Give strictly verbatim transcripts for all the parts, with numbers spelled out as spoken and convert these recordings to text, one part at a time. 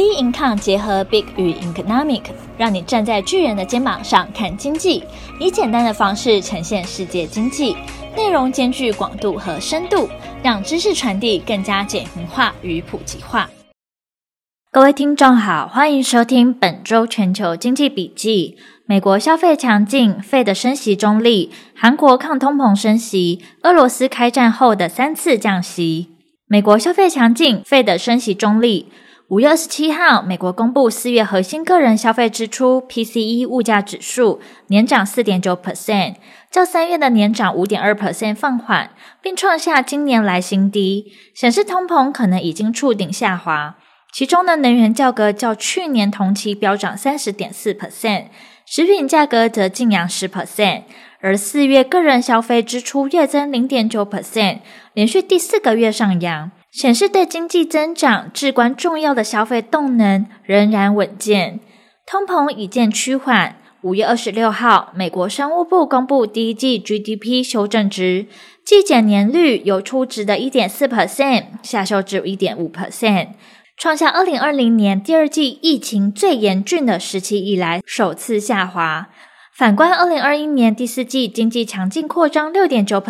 Big Income 结合 Big 与 Economic， 让你站在巨人的肩膀上看经济，以简单的方式呈现世界经济，内容兼具广度和深度，让知识传递更加简明化与普及化。各位听众好，欢迎收听本周全球经济笔记。美国消费强劲， Fed 升息中立，韩国抗通膨升息，俄罗斯开战后的三次降息。美国消费强劲， Fed 升息中立。五月二十七号，美国公布四月核心个人消费支出 P C E 物价指数年涨 百分之四点九， 较三月的年涨 百分之五点二 放缓，并创下今年来新低，显示通膨可能已经触顶下滑。其中的能源价格较去年同期飙涨 百分之三十点四， 食品价格则净扬 百分之十， 而四月个人消费支出月增 百分之零点九， 连续第四个月上扬，显示对经济增长至关重要的消费动能仍然稳健。通膨已见趋缓。五月二十六号，美国商务部公布第一季 G D P 修正值，季减年率由初值的 百分之一点四 下修至 百分之一点五，创下二零二零年第二季疫情最严峻的时期以来首次下滑。反观二零二一年第四季经济强劲扩张 百分之六点九，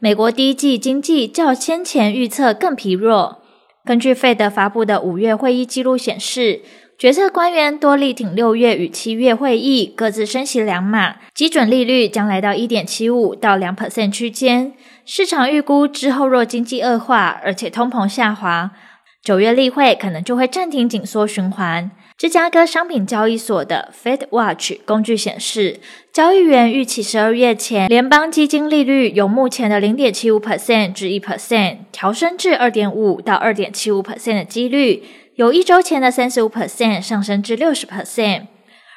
美国第一季经济较先前预测更疲弱。根据 Fed 发布的五月会议记录显示，决策官员多力挺六月与七月会议各自升息两码，基准利率将来到 一点七五 到 百分之二 区间。市场预估之后若经济恶化，而且通膨下滑，九月例会可能就会暂停紧缩循环。芝加哥商品交易所的 FedWatch 工具显示，交易员预期十二月前联邦基金利率由目前的 百分之零点七五 至 百分之一 调升至 二点五 到 二点七五 的几率，由一周前的 百分之三十五 上升至 百分之六十，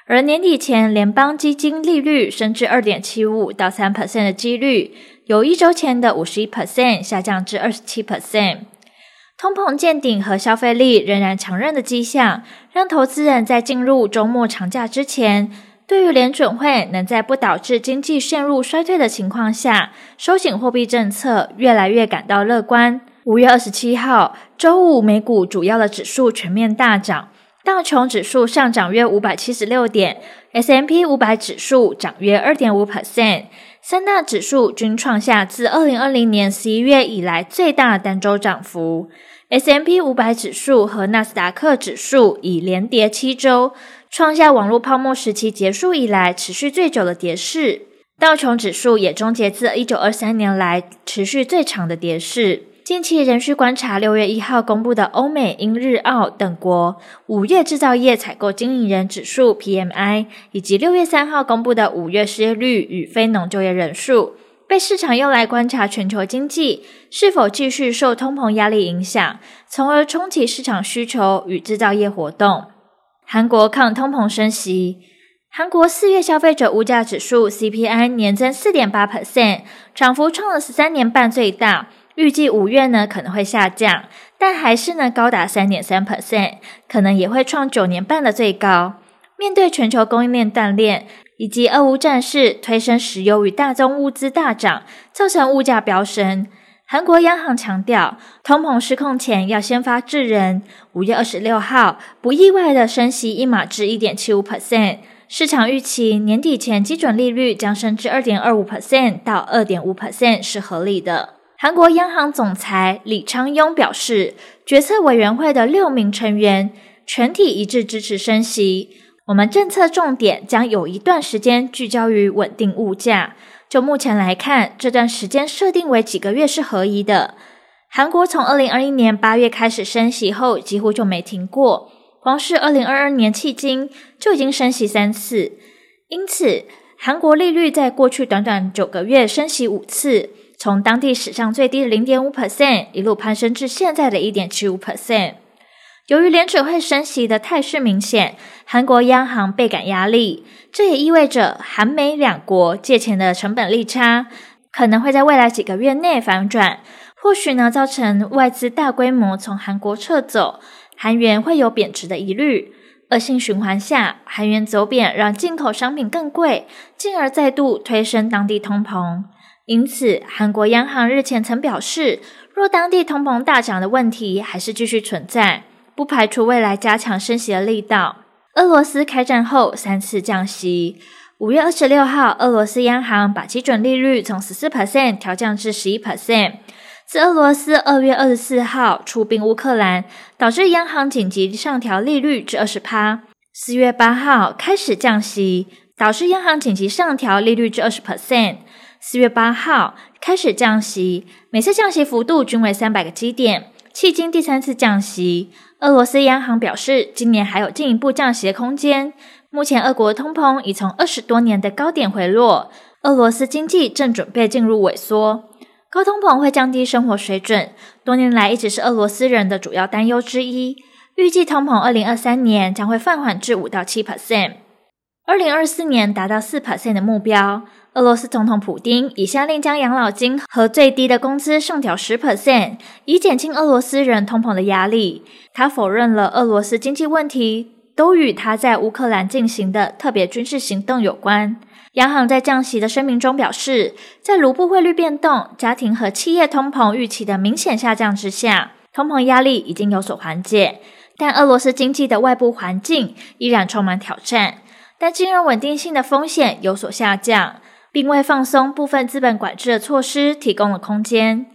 而年底前联邦基金利率升至 二点七五 到 百分之三 的几率，由一周前的 百分之五十一 下降至 百分之二十七。通膨见顶和消费力仍然强韧的迹象，让投资人在进入周末长假之前，对于联准会能在不导致经济陷入衰退的情况下收紧货币政策越来越感到乐观。五月二十七号，周五美股主要的指数全面大涨，道琼指数上涨约五百七十六点， S and P 五百 指数涨约 百分之二点五， 三大指数均创下自二零二零年十一月以来最大单周涨幅。 S and P 五百 指数和纳斯达克指数已连跌七周，创下网络泡沫时期结束以来持续最久的跌势。道琼指数也终结自一九二三年来持续最长的跌势。近期仍需观察六月一号公布的欧美、英日澳等国五月制造业采购经理人指数 P M I， 以及六月三号公布的五月失业率与非农就业人数，被市场用来观察全球经济是否继续受通膨压力影响，从而冲击市场需求与制造业活动。韩国抗通膨升息。韩国四月消费者物价指数 C P I 年增 百分之四点八， 涨幅创了十三年半最大，预计五月呢可能会下降，但还是呢高达 百分之三点三， 可能也会创九年半的最高。面对全球供应链断裂以及俄乌战事推升石油与大宗物资大涨，造成物价飙升。韩国央行强调，通膨失控前要先发制人。五月二十六号不意外的升息一码至 百分之一点七五， 市场预期年底前基准利率将升至 百分之二点二五 到 百分之二点五 是合理的。韩国央行总裁李昌庸表示，决策委员会的六名成员全体一致支持升息，我们政策重点将有一段时间聚焦于稳定物价，就目前来看，这段时间设定为几个月是合宜的。韩国从二零二一年八月开始升息后几乎就没停过，光是二零二二年迄今就已经升息三次，因此韩国利率在过去短短九个月升息五次，从当地史上最低的 百分之零点五 一路攀升至现在的 百分之一点七五。 由于联准会升息的态势明显，韩国央行倍感压力，这也意味着韩美两国借钱的成本利差可能会在未来几个月内反转，或许呢造成外资大规模从韩国撤走，韩元会有贬值的疑虑。恶性循环下，韩元走贬让进口商品更贵，进而再度推升当地通膨。因此，韩国央行日前曾表示，若当地通膨大涨的问题还是继续存在，不排除未来加强升息的力道。俄罗斯开战后三次降息。五月二十六号，俄罗斯央行把基准利率从 百分之十四 调降至 百分之十一。 自俄罗斯二月二十四号出兵乌克兰，导致央行紧急上调利率至 百分之二十。 四月八号开始降息，导致央行紧急上调利率至 百分之二十。 四月八号开始降息，每次降息幅度均为三百个基点，迄今第三次降息。俄罗斯央行表示，今年还有进一步降息的空间。目前俄国通膨已从二十多年的高点回落，俄罗斯经济正准备进入萎缩。高通膨会降低生活水准，多年来一直是俄罗斯人的主要担忧之一。预计通膨二零二三年将会放缓至 百分之五到百分之七， 二零二四年达到 百分之四 的目标。俄罗斯总统普丁已下令将养老金和最低的工资上调 百分之十， 以减轻俄罗斯人通膨的压力。他否认了俄罗斯经济问题都与他在乌克兰进行的特别军事行动有关。央行在降息的声明中表示，在卢布汇率变动、家庭和企业通膨预期的明显下降之下，通膨压力已经有所缓解，但俄罗斯经济的外部环境依然充满挑战，但金融稳定性的风险有所下降，并为放松部分资本管制的措施提供了空间。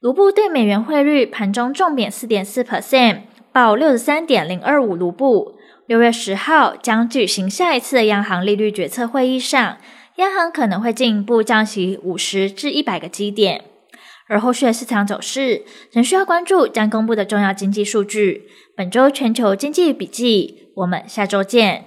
卢布对美元汇率盘中重贬 百分之四点四， 报 六十三点零二五 卢布。六月十号将举行下一次的央行利率决策会议上，央行可能会进一步降息五十至一百个基点。而后续的市场走势仍需要关注将公布的重要经济数据。本周全球经济笔记，我们下周见。